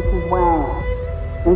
Mrs. Wang.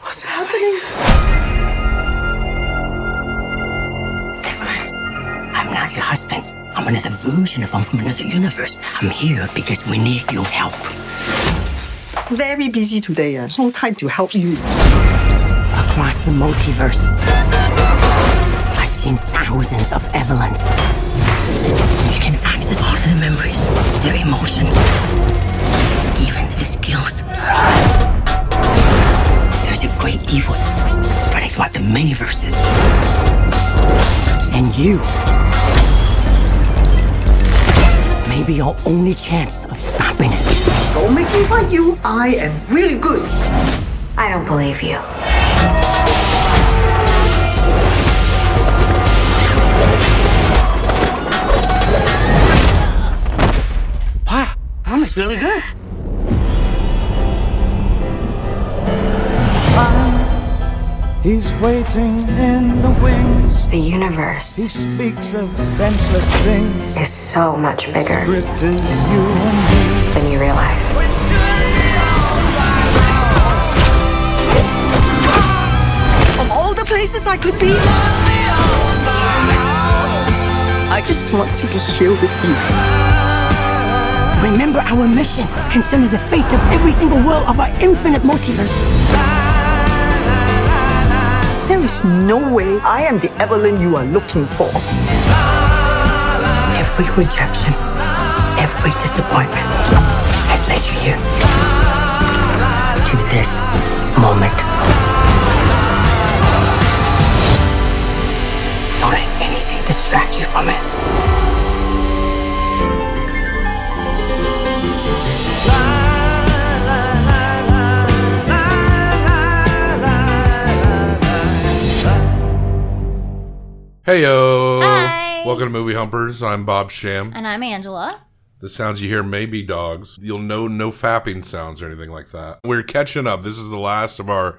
What's happening? Devlin, I'm not your husband. I'm another version of him from another universe. I'm here because we need your help. Very busy today. No time to help you. Across the multiverse, I've seen thousands of Evelyns. You can access all their memories, their emotions, even their skills. There's a great evil spreading throughout the many verses. And you may be your only chance of stopping it. Don't make me fight you. I am really good. I don't believe you. Wow, that was really good. He's waiting in the wings. The universe. He speaks of senseless things. Is so much bigger than you realize. Places I could be. I just want to be here with you. Remember our mission concerning the fate of every single world of our infinite multiverse. There is no way I am the Evelyn you are looking for. Every rejection, every disappointment has led you here to this moment. Don't let anything distract you from it. Heyo! Hi! Welcome to Movie Humpers. I'm Bob Sham. And I'm Angela. The sounds you hear may be dogs. You'll know no fapping sounds or anything like that. We're catching up. This is the last of our...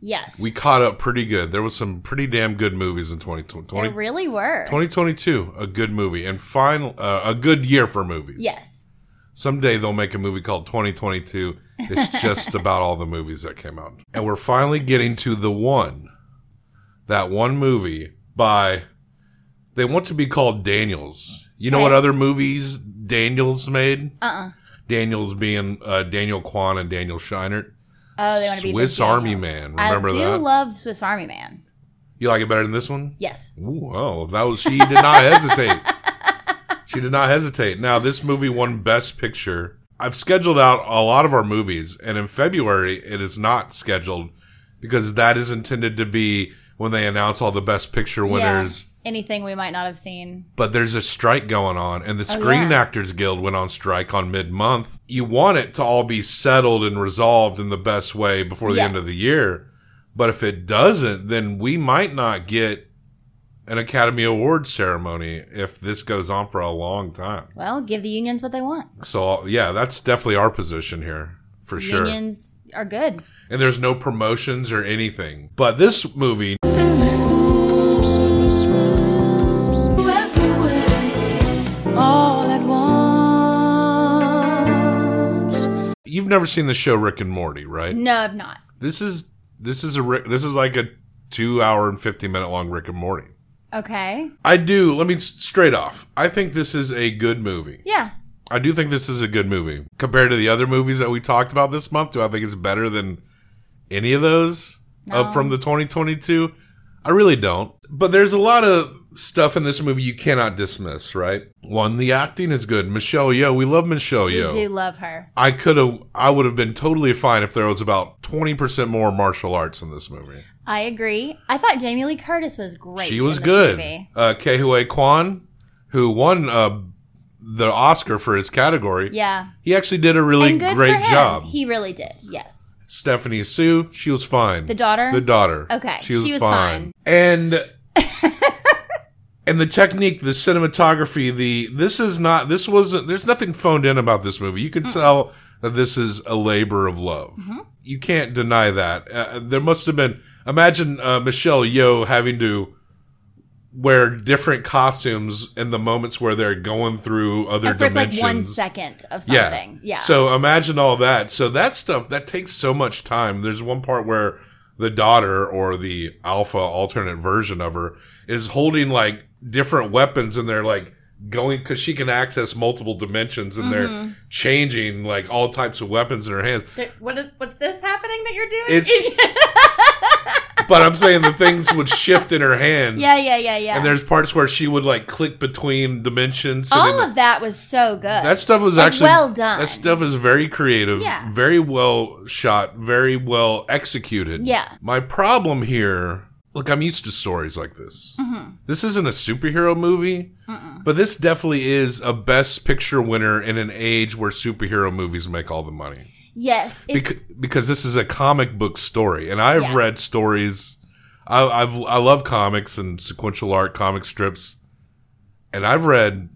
Yes. We caught up pretty good. There was some pretty damn good movies in 2020. There really were. 2022, a good movie. And a good year for movies. Yes. Someday they'll make a movie called 2022. It's just about all the movies that came out. And we're finally getting to the one. That one movie by... They want to be called Daniels. You know what other movies Daniels made? Uh-uh. Daniels being Daniel Kwan and Daniel Scheinert. Oh, they want to be Swiss Army Man. Remember that? I do love Swiss Army Man. You like it better than this one? Yes. Ooh, oh, that was she did not hesitate. She did not hesitate. Now, this movie won Best Picture. I've scheduled out a lot of our movies, and in February it is not scheduled because that is intended to be when they announce all the Best Picture winners. Yeah. Anything we might not have seen. But there's a strike going on, and the Screen Actors Guild went on strike on mid-month. You want it to all be settled and resolved in the best way before the end of the year. But if it doesn't, then we might not get an Academy Awards ceremony if this goes on for a long time. Well, give the unions what they want. So, yeah, that's definitely our position here, for sure. Unions are good. And there's no promotions or anything. But this movie... You've never seen the show Rick and Morty, right? No, I've not. This is like a 2 hour and 50 minute long Rick and Morty. Okay. Straight off. I think this is a good movie. Yeah. I do think this is a good movie. Compared to the other movies that we talked about this month, do I think it's better than any of those from the 2022? I really don't. But there's a lot of stuff in this movie you cannot dismiss, right? One, the acting is good. Michelle Yeoh, we love Michelle Yeoh. We do love her. I would have been totally fine if there was about 20% more martial arts in this movie. I agree. I thought Jamie Lee Curtis was great. She was good. Ke Huy Quan, who won the Oscar for his category. Yeah. He actually did a really great job. He really did, yes. Stephanie Hsu, she was fine. The daughter? The daughter. Okay, she was fine. And... and the technique, the cinematography, there's nothing phoned in about this movie. You can tell that this is a labor of love. Mm-hmm. You can't deny that. There must have been, imagine Michelle Yeoh having to wear different costumes in the moments where they're going through other dimensions. It's like 1 second of something. Yeah. So imagine all that. So that stuff, that takes so much time. There's one part where the daughter, or the alpha alternate version of her, is holding like different weapons, and they're like going, because she can access multiple dimensions, and they're changing like all types of weapons in her hands. What's this happening that you're doing? But I'm saying the things would shift in her hands. Yeah. And there's parts where she would like click between dimensions. All of that was so good. That stuff was actually well done. That stuff is very creative, very well shot, very well executed. Yeah. My problem here. Look, I'm used to stories like this. Mm-hmm. This isn't a superhero movie, but this definitely is a Best Picture winner in an age where superhero movies make all the money. Yes. Because this is a comic book story, and I've read stories. I love comics and sequential art comic strips, and I've read,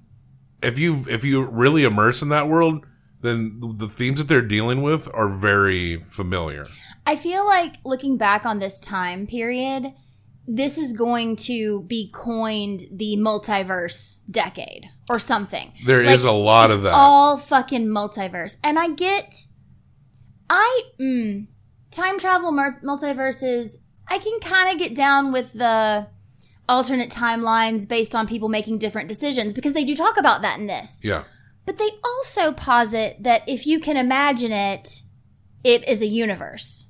if you really immerse in that world, then the themes that they're dealing with are very familiar. I feel like looking back on this time period, this is going to be coined the multiverse decade or something. There is a lot of that. All fucking multiverse. And I get... time travel multiverses, I can kind of get down with the alternate timelines based on people making different decisions, because they do talk about that in this. Yeah. But they also posit that if you can imagine it, it is a universe.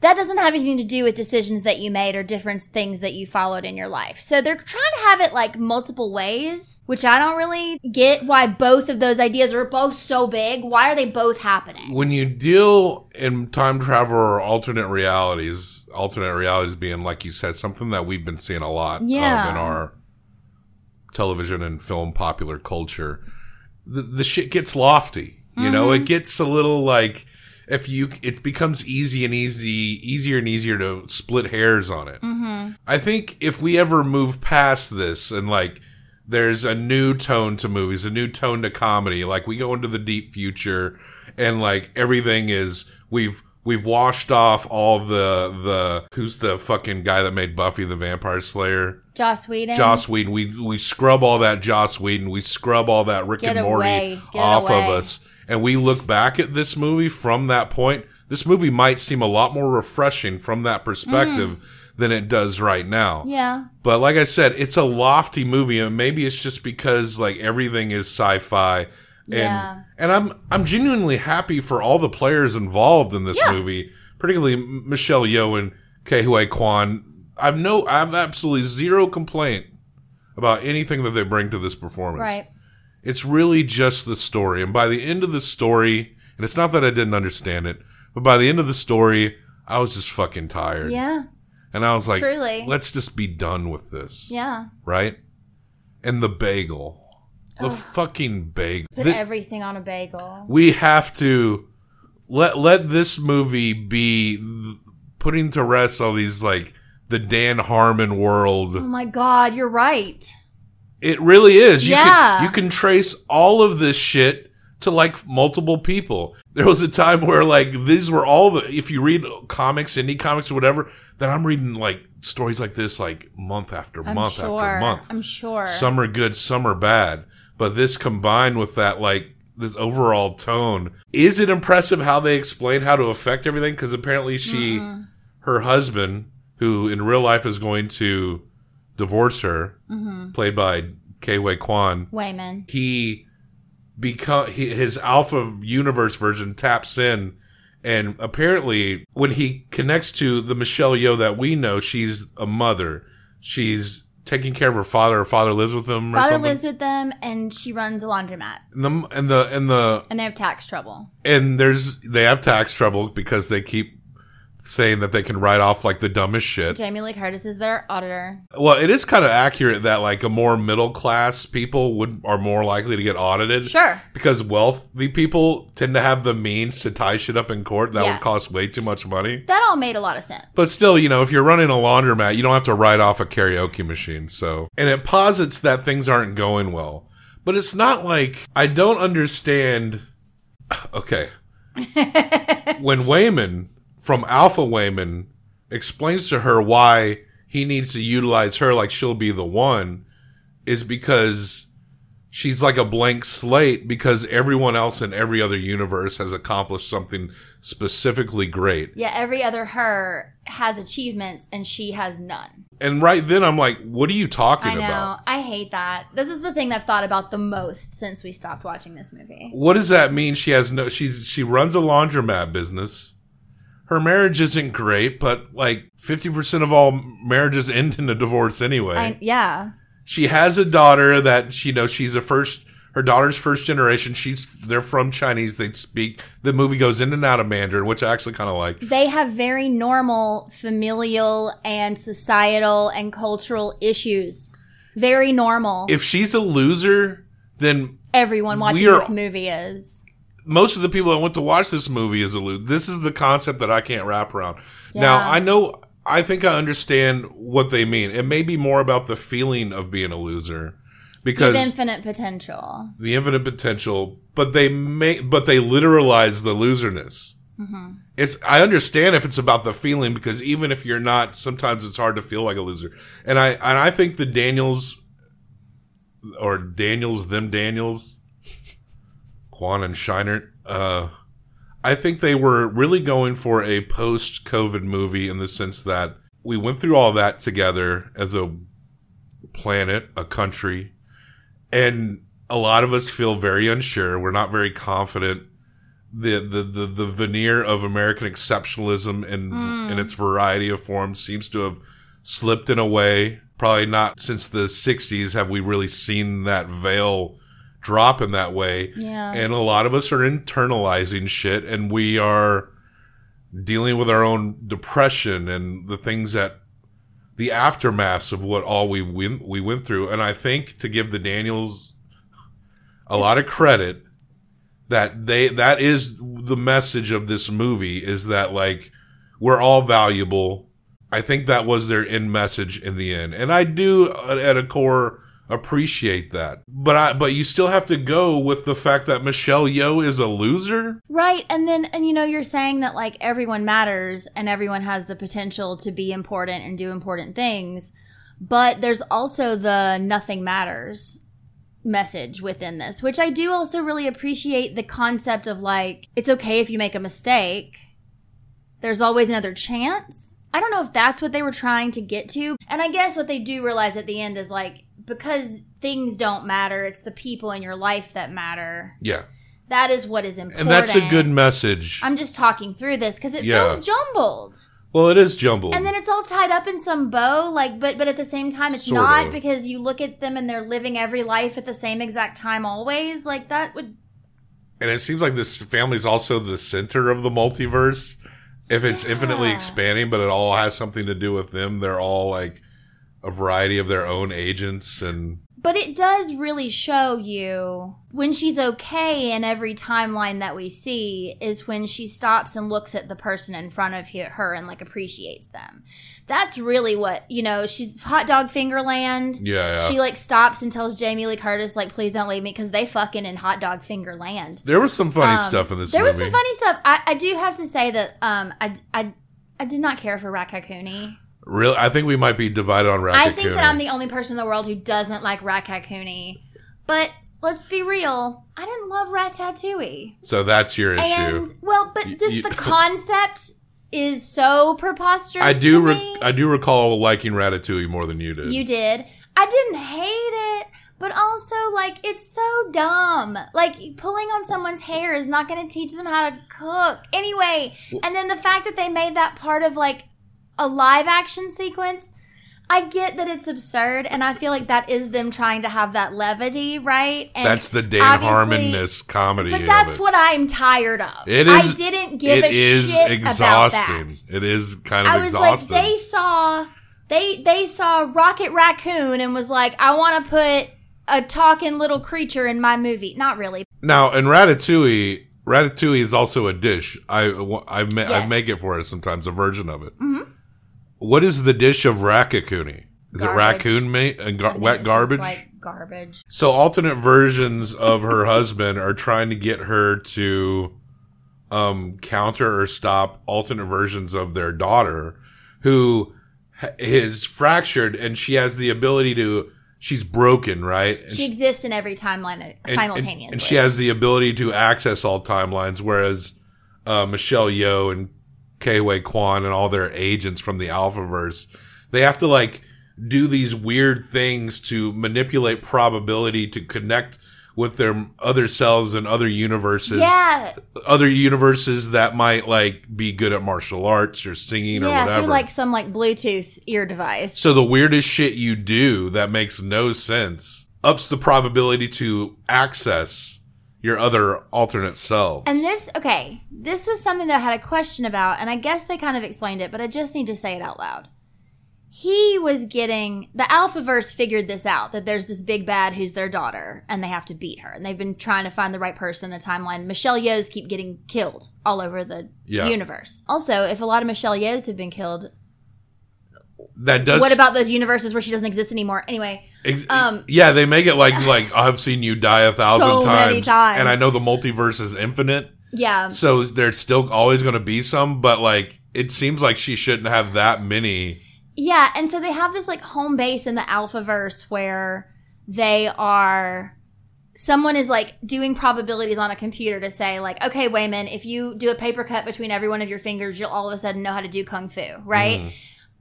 That doesn't have anything to do with decisions that you made or different things that you followed in your life. So they're trying to have it like multiple ways, which I don't really get why both of those ideas are both so big. Why are they both happening? When you deal in time travel or alternate realities being, like you said, something that we've been seeing a lot in our television and film popular culture, the shit gets lofty. You know, it gets a little like... it becomes easier and easier to split hairs on it. Mm-hmm. I think if we ever move past this and like there's a new tone to movies, a new tone to comedy, like we go into the deep future and like everything is we've washed off all the who's the fucking guy that made Buffy the Vampire Slayer? Joss Whedon. We scrub all that Joss Whedon. We scrub all that Rick and Morty off of us. And we look back at this movie from that point, this movie might seem a lot more refreshing from that perspective than it does right now. Yeah. But like I said, it's a lofty movie, and maybe it's just because like everything is sci-fi. And I'm genuinely happy for all the players involved in this movie, particularly Michelle Yeoh and Ke Huy Quan. I've absolutely zero complaint about anything that they bring to this performance. Right. It's really just the story. And by the end of the story, and it's not that I didn't understand it, but by the end of the story, I was just fucking tired. Yeah. And I was like, truly, let's just be done with this. Yeah. Right? And the bagel. The fucking bagel. Put everything on a bagel. We have to let this movie be putting to rest all these, like, the Dan Harmon world. Oh, my God. You're right. It really is. You can trace all of this shit to like multiple people. There was a time where like these were all the, if you read comics, indie comics or whatever, then I'm reading like stories like this like month after month after month. I'm sure. Some are good, some are bad. But this combined with that like this overall tone. Is it impressive how they explain how to affect everything? Because apparently her husband, who in real life is going to divorce her, played by Ke Huy Quan. Waymond. His alpha universe version taps in, and apparently when he connects to the Michelle Yeoh that we know, she's a mother. She's taking care of her father. Her father lives with them. And she runs a laundromat. And they have tax trouble. Because they keep saying that they can write off like the dumbest shit. Jamie Lee Curtis is their auditor. Well, it is kind of accurate that like a more middle class people are more likely to get audited. Sure. Because wealthy people tend to have the means to tie shit up in court that would cost way too much money. That all made a lot of sense. But still, you know, if you're running a laundromat, you don't have to write off a karaoke machine. So, and it posits that things aren't going well. But it's not like, I don't understand. Okay. When Waymond from Alpha Waymond explains to her why he needs to utilize her like she'll be the one, is because she's like a blank slate because everyone else in every other universe has accomplished something specifically great. Yeah, every other her has achievements and she has none. And right then I'm like, what are you talking about? I know. About? I hate that. This is the thing I've thought about the most since we stopped watching this movie. What does that mean? She has no, she runs a laundromat business. Her marriage isn't great, but like 50% of all marriages end in a divorce anyway. Yeah. She has a daughter that she knows she's her daughter's first generation. They're from Chinese. They speak. The movie goes in and out of Mandarin, which I actually kind of like. They have very normal familial and societal and cultural issues. Very normal. If she's a loser, then everyone watching this movie is. Most of the people that went to watch this movie is a loser. This is the concept that I can't wrap around. Yeah. Now, I know. I think I understand what they mean. It may be more about the feeling of being a loser. Because the infinite potential, but they literalize the loserness. Mm-hmm. I understand if it's about the feeling, because even if you're not, sometimes it's hard to feel like a loser. And I think the Daniels, or Daniels, Them Daniels, Kwan and Scheinert, I think they were really going for a post-COVID movie in the sense that we went through all that together as a planet, a country. And a lot of us feel very unsure. We're not very confident. The veneer of American exceptionalism in its variety of forms seems to have slipped in a way. Probably not since the 60s have we really seen that veil drop in that way. Yeah. And a lot of us are internalizing shit, and we are dealing with our own depression and the things that the aftermaths of what all we went through. And I think, to give the Daniels a lot of credit, that is the message of this movie, is that like we're all valuable. I think that was their end message in the end, and I do at a core appreciate that. But you still have to go with the fact that Michelle Yeoh is a loser, right? And you know, you're saying that like everyone matters and everyone has the potential to be important and do important things, but there's also the nothing matters message within this, which I do also really appreciate. The concept of like, it's okay if you make a mistake, there's always another chance. I don't know if that's what they were trying to get to. And I guess what they do realize at the end is like, because things don't matter, it's the people in your life that matter. Yeah. That is what is important. And that's a good message. I'm just talking through this because it feels jumbled. Well, it is jumbled. And then it's all tied up in some bow, like, but at the same time, it's sort not of. Because you look at them and they're living every life at the same exact time always. Like, that would... And it seems like this family's also the center of the multiverse. If it's infinitely expanding, but it all has something to do with them, they're all like... a variety of their own agents and... But it does really show you when she's okay in every timeline that we see is when she stops and looks at the person in front of her and like appreciates them. That's really what, you know, she's hot dog Fingerland. Yeah. She like stops and tells Jamie Lee Curtis like, please don't leave me, because they fucking in hot dog Fingerland. There was some funny stuff in this movie. There was some funny stuff. I do have to say that I did not care for Raccacoonie. Really? I think we might be divided on Raccacoonie. I think that I'm the only person in the world who doesn't like Raccacoonie. But let's be real, I didn't love Ratatouille. So that's your issue. And, well, but just the concept is so preposterous. I do recall liking Ratatouille more than you did. You did. I didn't hate it, but also, like, it's so dumb. Like, pulling on someone's hair is not going to teach them how to cook. Anyway, and then the fact that they made that part of, like, a live action sequence, I get that it's absurd, and I feel like that is them trying to have that levity, right? And that's the Dan Harmon-ness comedy. But that's what I'm tired of. It is. I didn't give a shit about that. It is kind of exhausting. I was like, they saw Rocket Raccoon and was like, I want to put a talking little creature in my movie. Not really. Now, in Ratatouille is also a dish. I make it for us sometimes, a version of it. Mm-hmm. What is the dish of Raccacoonie? Is it raccoon meat and wet garbage? Like garbage. So alternate versions of her husband are trying to get her to counter or stop alternate versions of their daughter, who is fractured, and she has the ability to... She's broken, right? And she exists in every timeline simultaneously. And she has the ability to access all timelines, whereas Michelle Yeoh and Ke Huy Quan and all their agents from the Alphaverse, they have to like do these weird things to manipulate probability to connect with their other selves and other universes. Yeah. Other universes that might like be good at martial arts or singing or whatever. Yeah, through like some like Bluetooth ear device. So the weirdest shit you do that makes no sense ups the probability to access your other alternate selves. And this was something that I had a question about, and I guess they kind of explained it, but I just need to say it out loud. He was getting, the Alphaverse figured this out, that there's this big bad who's their daughter, and they have to beat her. And they've been trying to find the right person in the timeline. Michelle Yeohs keep getting killed all over the universe. Also, if a lot of Michelle Yeohs have been killed, what about those universes where she doesn't exist anymore? Anyway. They make it like I've seen you die 1,000 times. And I know the multiverse is infinite. Yeah. So there's still always going to be some, but like it seems like she shouldn't have that many... Yeah, and so they have this like home base in the Alphaverse where someone is like doing probabilities on a computer to say like, okay, Waymond, if you do a paper cut between every one of your fingers, you'll all of a sudden know how to do kung fu, right? Mm.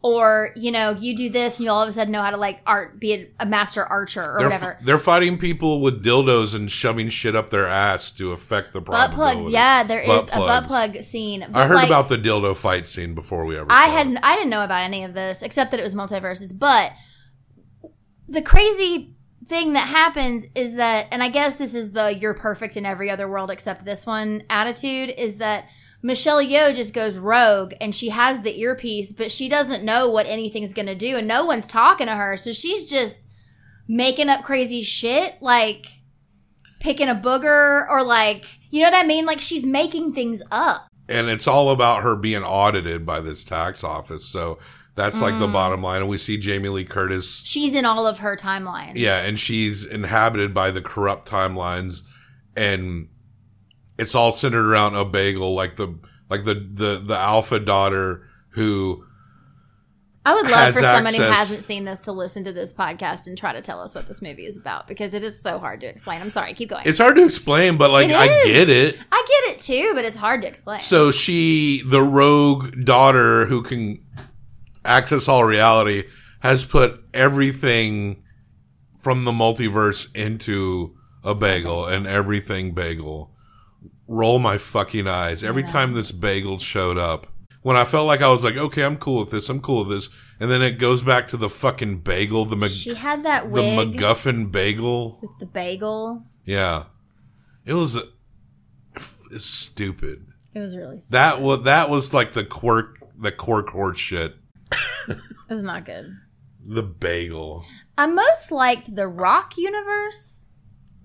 Or, you know, you do this and you'll all of a sudden know how to like be a master archer or whatever. They're fighting people with dildos and shoving shit up their ass to affect the problem. Butt plugs, yeah. There is a butt plug scene. But I heard about the dildo fight scene before we ever I didn't know about any of this except that it was multiverses. But the crazy thing that happens is that, and I guess this is the you're perfect in every other world except this one attitude, is that Michelle Yeoh just goes rogue, and she has the earpiece, but she doesn't know what anything's going to do, and no one's talking to her, so she's just making up crazy shit, like picking a booger, or like, you know what I mean? Like, she's making things up. And it's all about her being audited by this tax office, so that's like the bottom line. And we see Jamie Lee Curtis. She's in all of her timelines. Yeah, and she's inhabited by the corrupt timelines, and... It's all centered around a bagel, like the alpha daughter who. I would love for someone who hasn't seen this to listen to this podcast and try to tell us what this movie is about, because it is so hard to explain. I'm sorry, keep going. It's hard to explain, but like I get it. I get it too, but it's hard to explain. So she, the rogue daughter who can access all reality, has put everything from the multiverse into a bagel, and everything bagel. Roll my fucking eyes. Every time this bagel showed up, when I felt like I was like, okay, I'm cool with this. And then it goes back to the fucking bagel. She had that wig. The MacGuffin bagel. With the bagel. Yeah. It was stupid. It was really stupid. That was like the quirk horse shit. It was not good. The bagel. I most liked the Rock universe.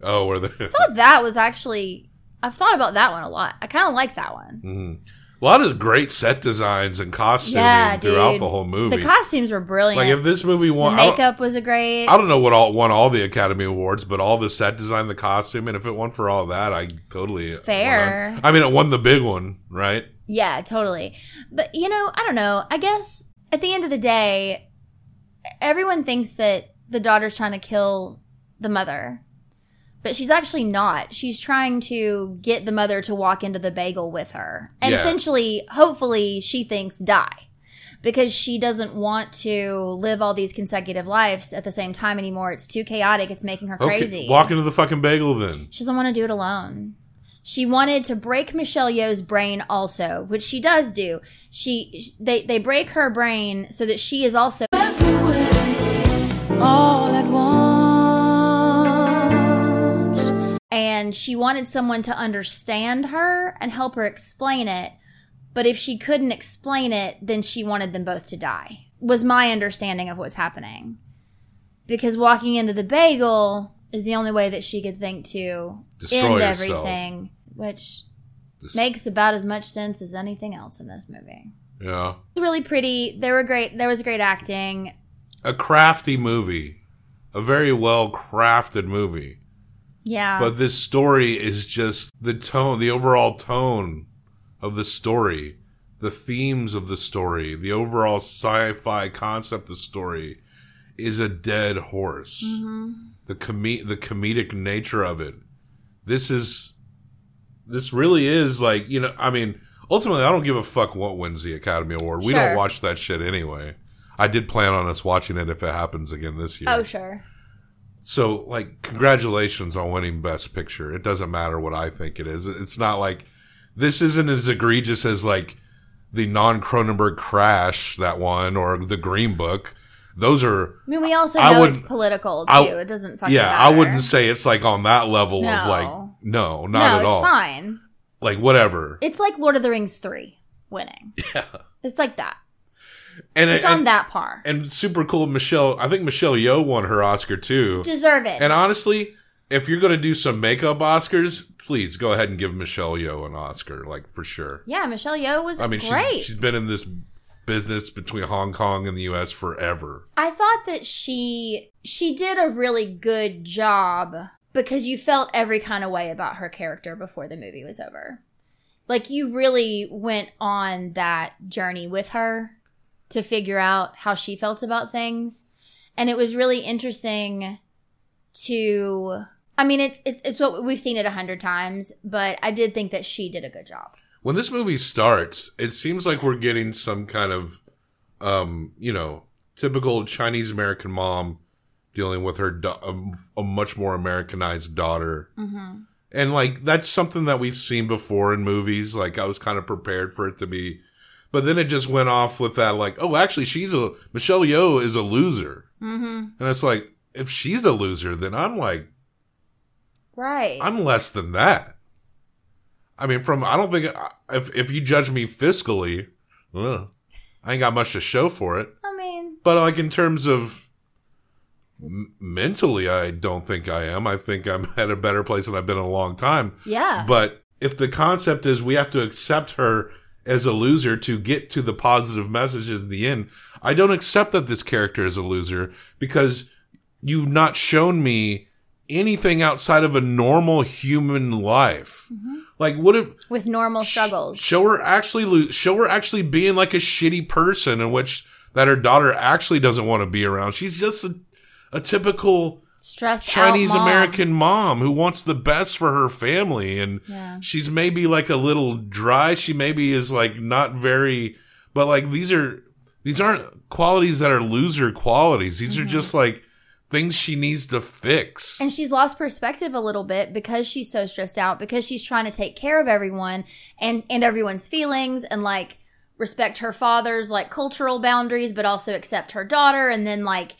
Oh, were they? I thought that was actually... I've thought about that one a lot. I kind of like that one. Mm. A lot of great set designs and costuming throughout the whole movie. The costumes were brilliant. Like if this movie won, the makeup was great. I don't know what all won all the Academy Awards, but all the set design, the costume, and if it won for all that, I totally fair. I mean, it won the big one, right? Yeah, totally. But you know, I don't know. I guess at the end of the day, everyone thinks that the daughter's trying to kill the mother. But she's actually not. She's trying to get the mother to walk into the bagel with her. And essentially, hopefully, she thinks die. Because she doesn't want to live all these consecutive lives at the same time anymore. It's too chaotic. It's making her crazy. Walk into the fucking bagel then. She doesn't want to do it alone. She wanted to break Michelle Yeoh's brain also, which she does do. They break her brain so that she is also... Everywhere. all at once. And she wanted someone to understand her and help her explain it. But if she couldn't explain it, then she wanted them both to die, was my understanding of what's happening. Because walking into the bagel is the only way that she could think to destroy end everything, herself. Which makes about as much sense as anything else in this movie. Yeah. It's really pretty. There was great acting. A crafty movie. A very well-crafted movie. Yeah. But this story is just the tone, the overall tone of the story, the themes of the story, the overall sci-fi concept of the story is a dead horse. Mm-hmm. The comedic nature of it. This really is like, you know, I mean, ultimately, I don't give a fuck what wins the Academy Award. We don't watch that shit anyway. I did plan on us watching it if it happens again this year. Oh, sure. So, like, congratulations on winning Best Picture. It doesn't matter what I think it is. It's not like, this isn't as egregious as, like, the non-Cronenberg Crash, that one, or The Green Book. Those are... I mean, we also know it's political, too. It doesn't fucking matter. I wouldn't say it's, like, on that level of, like... No, not at all. No, it's fine. Like, whatever. It's like Lord of the Rings 3 winning. Yeah. It's like that. And it's on that par. And super cool, Michelle... I think Michelle Yeoh won her Oscar, too. Deserve it. And honestly, if you're going to do some makeup Oscars... Please go ahead and give Michelle Yeoh an Oscar, like, for sure. Yeah, Michelle Yeoh was great. She's been in this business between Hong Kong and the U.S. forever. I thought that she did a really good job because you felt every kind of way about her character before the movie was over. Like, you really went on that journey with her to figure out how she felt about things. And it was really interesting to... I mean, it's what we've seen it 100 times, but I did think that she did a good job. When this movie starts, it seems like we're getting some kind of, you know, typical Chinese-American mom dealing with her a much more Americanized daughter. Mm-hmm. And, like, that's something that we've seen before in movies. Like, I was kind of prepared for it to be. But then it just went off with that, like, oh, actually, Michelle Yeoh is a loser. Mm-hmm. And it's like, if she's a loser, then I'm like, right. I'm less than that. I mean, I don't think, if you judge me fiscally, I ain't got much to show for it. I mean. But, like, in terms of mentally, I don't think I am. I think I'm at a better place than I've been in a long time. Yeah. But if the concept is we have to accept her as a loser to get to the positive message at the end, I don't accept that this character is a loser because you've not shown me anything outside of a normal human life. Mm-hmm. Like, what if with normal struggles, show her actually being like a shitty person in which that her daughter actually doesn't want to be around. She's just a typical stressed Chinese American mom who wants the best for her family, and she's maybe like a little dry. She maybe is like not very, but like these aren't qualities that are loser qualities. These are just like things she needs to fix. And she's lost perspective a little bit because she's so stressed out, because she's trying to take care of everyone and everyone's feelings and, like, respect her father's, like, cultural boundaries, but also accept her daughter and then, like,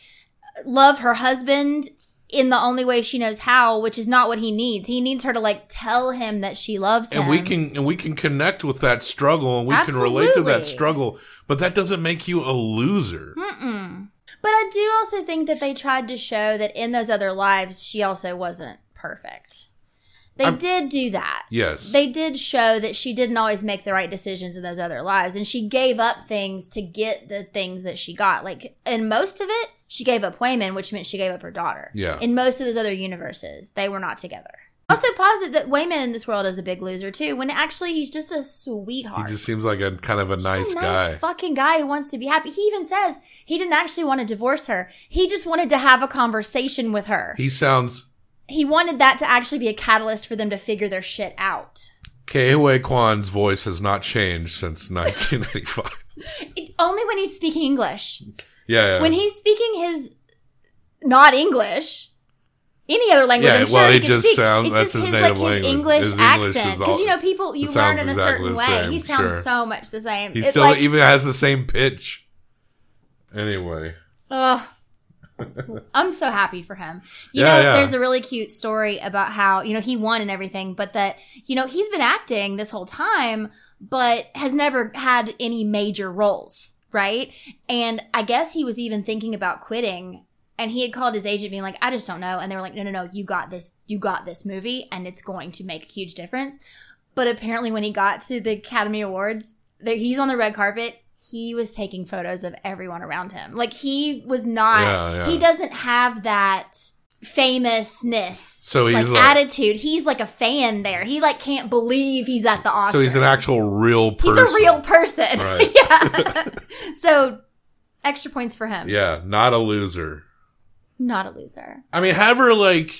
love her husband in the only way she knows how, which is not what he needs. He needs her to, like, tell him that she loves him. And we can connect with that struggle, and we can relate to that struggle, but that doesn't make you a loser. Mm-mm. But I do also think that they tried to show that in those other lives, she also wasn't perfect. They did do that. Yes. They did show that she didn't always make the right decisions in those other lives. And she gave up things to get the things that she got. Like, in most of it, she gave up Waymond, which meant she gave up her daughter. Yeah. In most of those other universes, they were not together. Also posit that Waymond in this world is a big loser, too, when actually he's just a sweetheart. He just seems like a kind of a nice guy. He's a nice fucking guy who wants to be happy. He even says he didn't actually want to divorce her. He just wanted to have a conversation with her. He wanted that to actually be a catalyst for them to figure their shit out. Ke Huy Quan's voice has not changed since 1985. Only when he's speaking English. Yeah. When he's speaking his not English... Any other language, I'm sure he can just speak. That's his native language. His English accent. Because, you know, people, you learn in a certain way. He sounds so much the same. He still even has the same pitch. Anyway. Ugh. I'm so happy for him. You know, there's a really cute story about how, you know, he won and everything, but that, you know, he's been acting this whole time, but has never had any major roles, right? And I guess he was even thinking about quitting, and he had called his agent being like, I just don't know. And they were like, no, you got this movie, and it's going to make a huge difference. But apparently when he got to the Academy Awards, he's on the red carpet. He was taking photos of everyone around him. Like, he was not, he doesn't have that famousness, so he's like attitude. He's like a fan there. He like can't believe he's at the Oscars. So he's an actual real person. He's a real person. Right. Yeah. So extra points for him. Yeah. Not a loser. I mean, have her like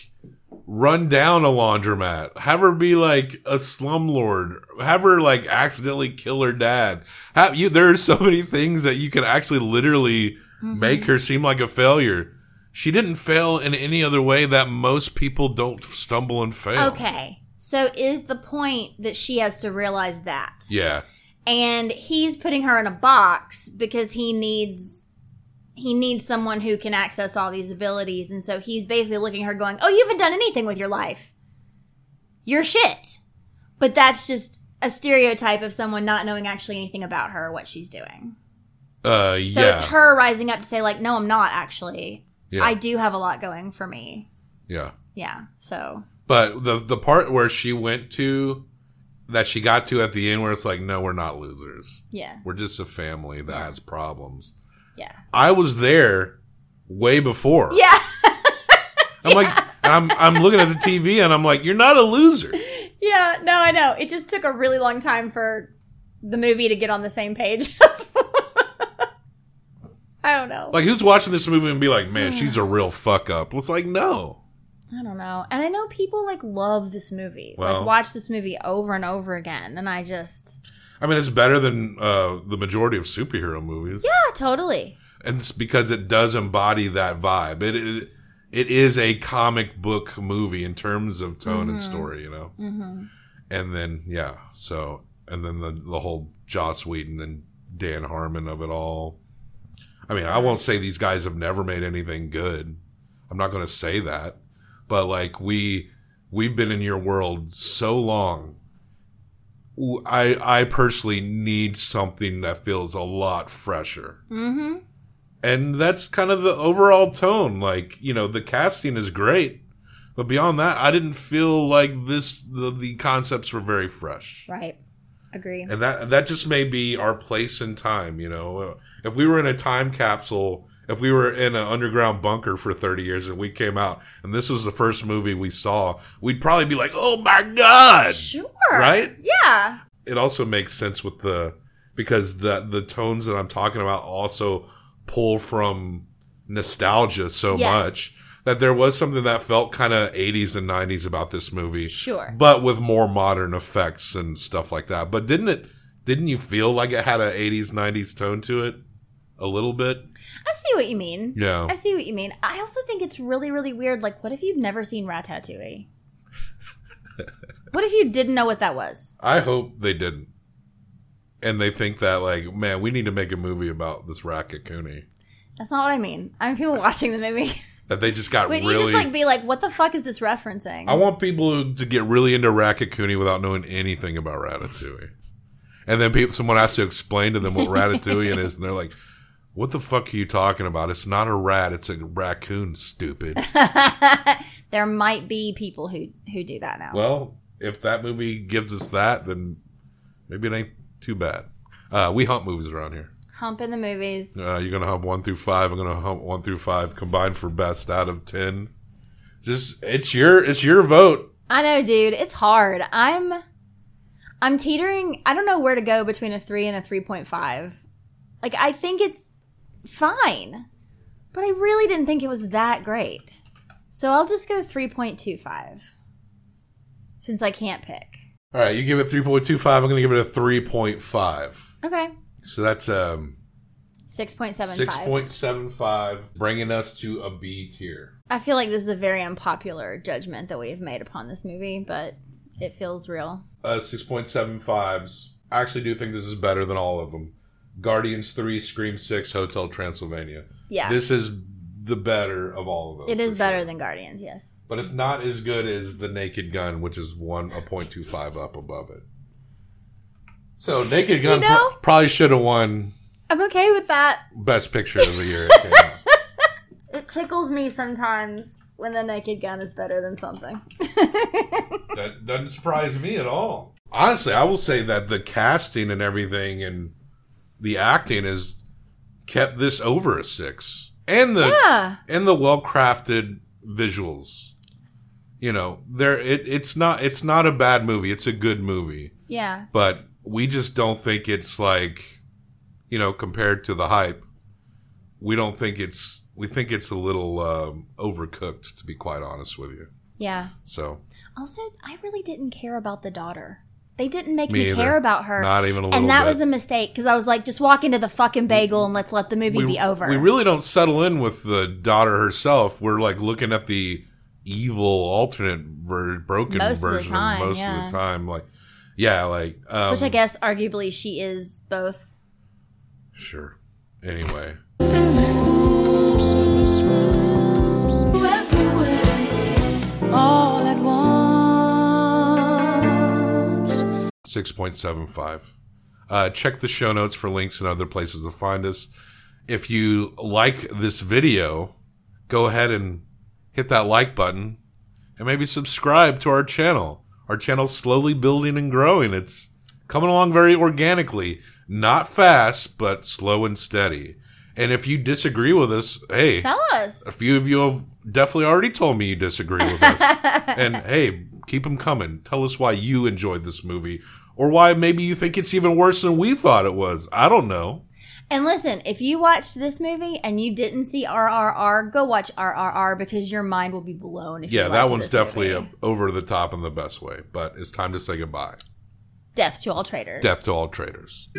run down a laundromat. Have her be like a slumlord. Have her like accidentally kill her dad. There are so many things that you can actually literally make her seem like a failure. She didn't fail in any other way that most people don't stumble and fail. Okay. So is the point that she has to realize that? Yeah. And he's putting her in a box because he needs someone who can access all these abilities. And so he's basically looking at her going, oh, you haven't done anything with your life. You're shit. But that's just a stereotype of someone not knowing actually anything about her or what she's doing. So it's her rising up to say, like, no, I'm not actually. Yeah. I do have a lot going for me. Yeah. Yeah, so. But the part where she went to, that she got to at the end where it's like, no, we're not losers. Yeah. We're just a family that has problems. Yeah. I was there way before. Yeah. I'm like, I'm looking at the TV and I'm like, you're not a loser. Yeah. No, I know. It just took a really long time for the movie to get on the same page. I don't know. Like, who's watching this movie and be like, man, she's a real fuck up? It's like, no. I don't know. And I know people, like, love this movie. Well, like, watch this movie over and over again. And I just... I mean, it's better than the majority of superhero movies. Yeah, totally. And it's because it does embody that vibe. It is a comic book movie in terms of tone and story, you know? Mm-hmm. And then, yeah. So, and then the whole Joss Whedon and Dan Harmon of it all. I mean, I won't say these guys have never made anything good. I'm not going to say that. But, like, we've been in your world so long. I personally need something that feels a lot fresher. Mm-hmm. And that's kind of the overall tone. Like, you know, the casting is great. But beyond that, I didn't feel like the concepts were very fresh. Right. Agree. And that just may be our place in time, you know. If we were in a time capsule, if we were in an underground bunker for 30 years and we came out and this was the first movie we saw, we'd probably be like, oh my God. Sure. Right? Yeah. It also makes sense with because the tones that I'm talking about also pull from nostalgia so much that there was something that felt kind of 80s and 90s about this movie. Sure. But with more modern effects and stuff like that. But didn't you feel like it had an 80s, 90s tone to it? A little bit? I see what you mean. Yeah. I see what you mean. I also think it's really, really weird. Like, what if you'd never seen Ratatouille? What if you didn't know what that was? I hope they didn't. And they think that, like, man, we need to make a movie about this Raccacoonie. That's not what I mean. I mean, people watching the movie. That they just got really... You just, like, be like, what the fuck is this referencing? I want people to get really into Raccacoonie without knowing anything about Ratatouille. And then someone has to explain to them what Ratatouille is, and they're like, what the fuck are you talking about? It's not a rat, it's a raccoon, stupid. There might be people who do that now. Well, if that movie gives us that, then maybe it ain't too bad. We hump movies around here. Hump in the movies. You're going to hump 1 through 5. I'm going to hump 1 through 5 combined for best out of 10. Just it's your vote. I know, dude. It's hard. I'm teetering. I don't know where to go between a 3 and a 3.5. Like, I think it's fine, but I really didn't think it was that great. So I'll just go 3.25 since I can't pick. All right, you give it 3.25. I'm going to give it a 3.5. Okay. So that's 6.75. 6.75, bringing us to a B tier. I feel like this is a very unpopular judgment that we have made upon this movie, but it feels real. 6.75s. I actually do think this is better than all of them. Guardians 3, Scream 6, Hotel Transylvania. Yeah. This is the better of all of those. It is better than Guardians, yes. But it's not as good as The Naked Gun, which is a 0.25 up above it. So Naked Gun probably should have won. I'm okay with that. Best Picture of the year. It tickles me sometimes when The Naked Gun is better than something. That doesn't surprise me at all. Honestly, I will say that the casting and everything and the acting has kept this over a 6. And the well-crafted visuals. Yes. You know, it's not a bad movie. It's a good movie. Yeah. But we just don't think it's like, you know, compared to the hype, we don't think it's, we think it's a little overcooked, to be quite honest with you. Yeah. So. Also, I really didn't care about the daughter. They didn't make me care about her. Not even a little bit. And that was a mistake, because I was like, just walk into the fucking bagel and let's let the movie be over. We really don't settle in with the daughter herself. We're like looking at the evil alternate broken version most of the time. Like, yeah, like which I guess arguably she is both. Sure. Anyway. All at once. 6.75. Check the show notes for links and other places to find us. If you like this video, go ahead and hit that like button and maybe subscribe to our channel. Our channel's slowly building and growing. It's coming along very organically. Not fast, but slow and steady. And if you disagree with us, hey, tell us. A few of you have definitely already told me you disagree with us. And hey, keep them coming. Tell us why you enjoyed this movie or why maybe you think it's even worse than we thought it was. I don't know. And listen, if you watched this movie and you didn't see RRR, go watch RRR because your mind will be blown. Yeah, that one's definitely over the top in the best way. But it's time to say goodbye. Death to all traitors. Death to all traitors.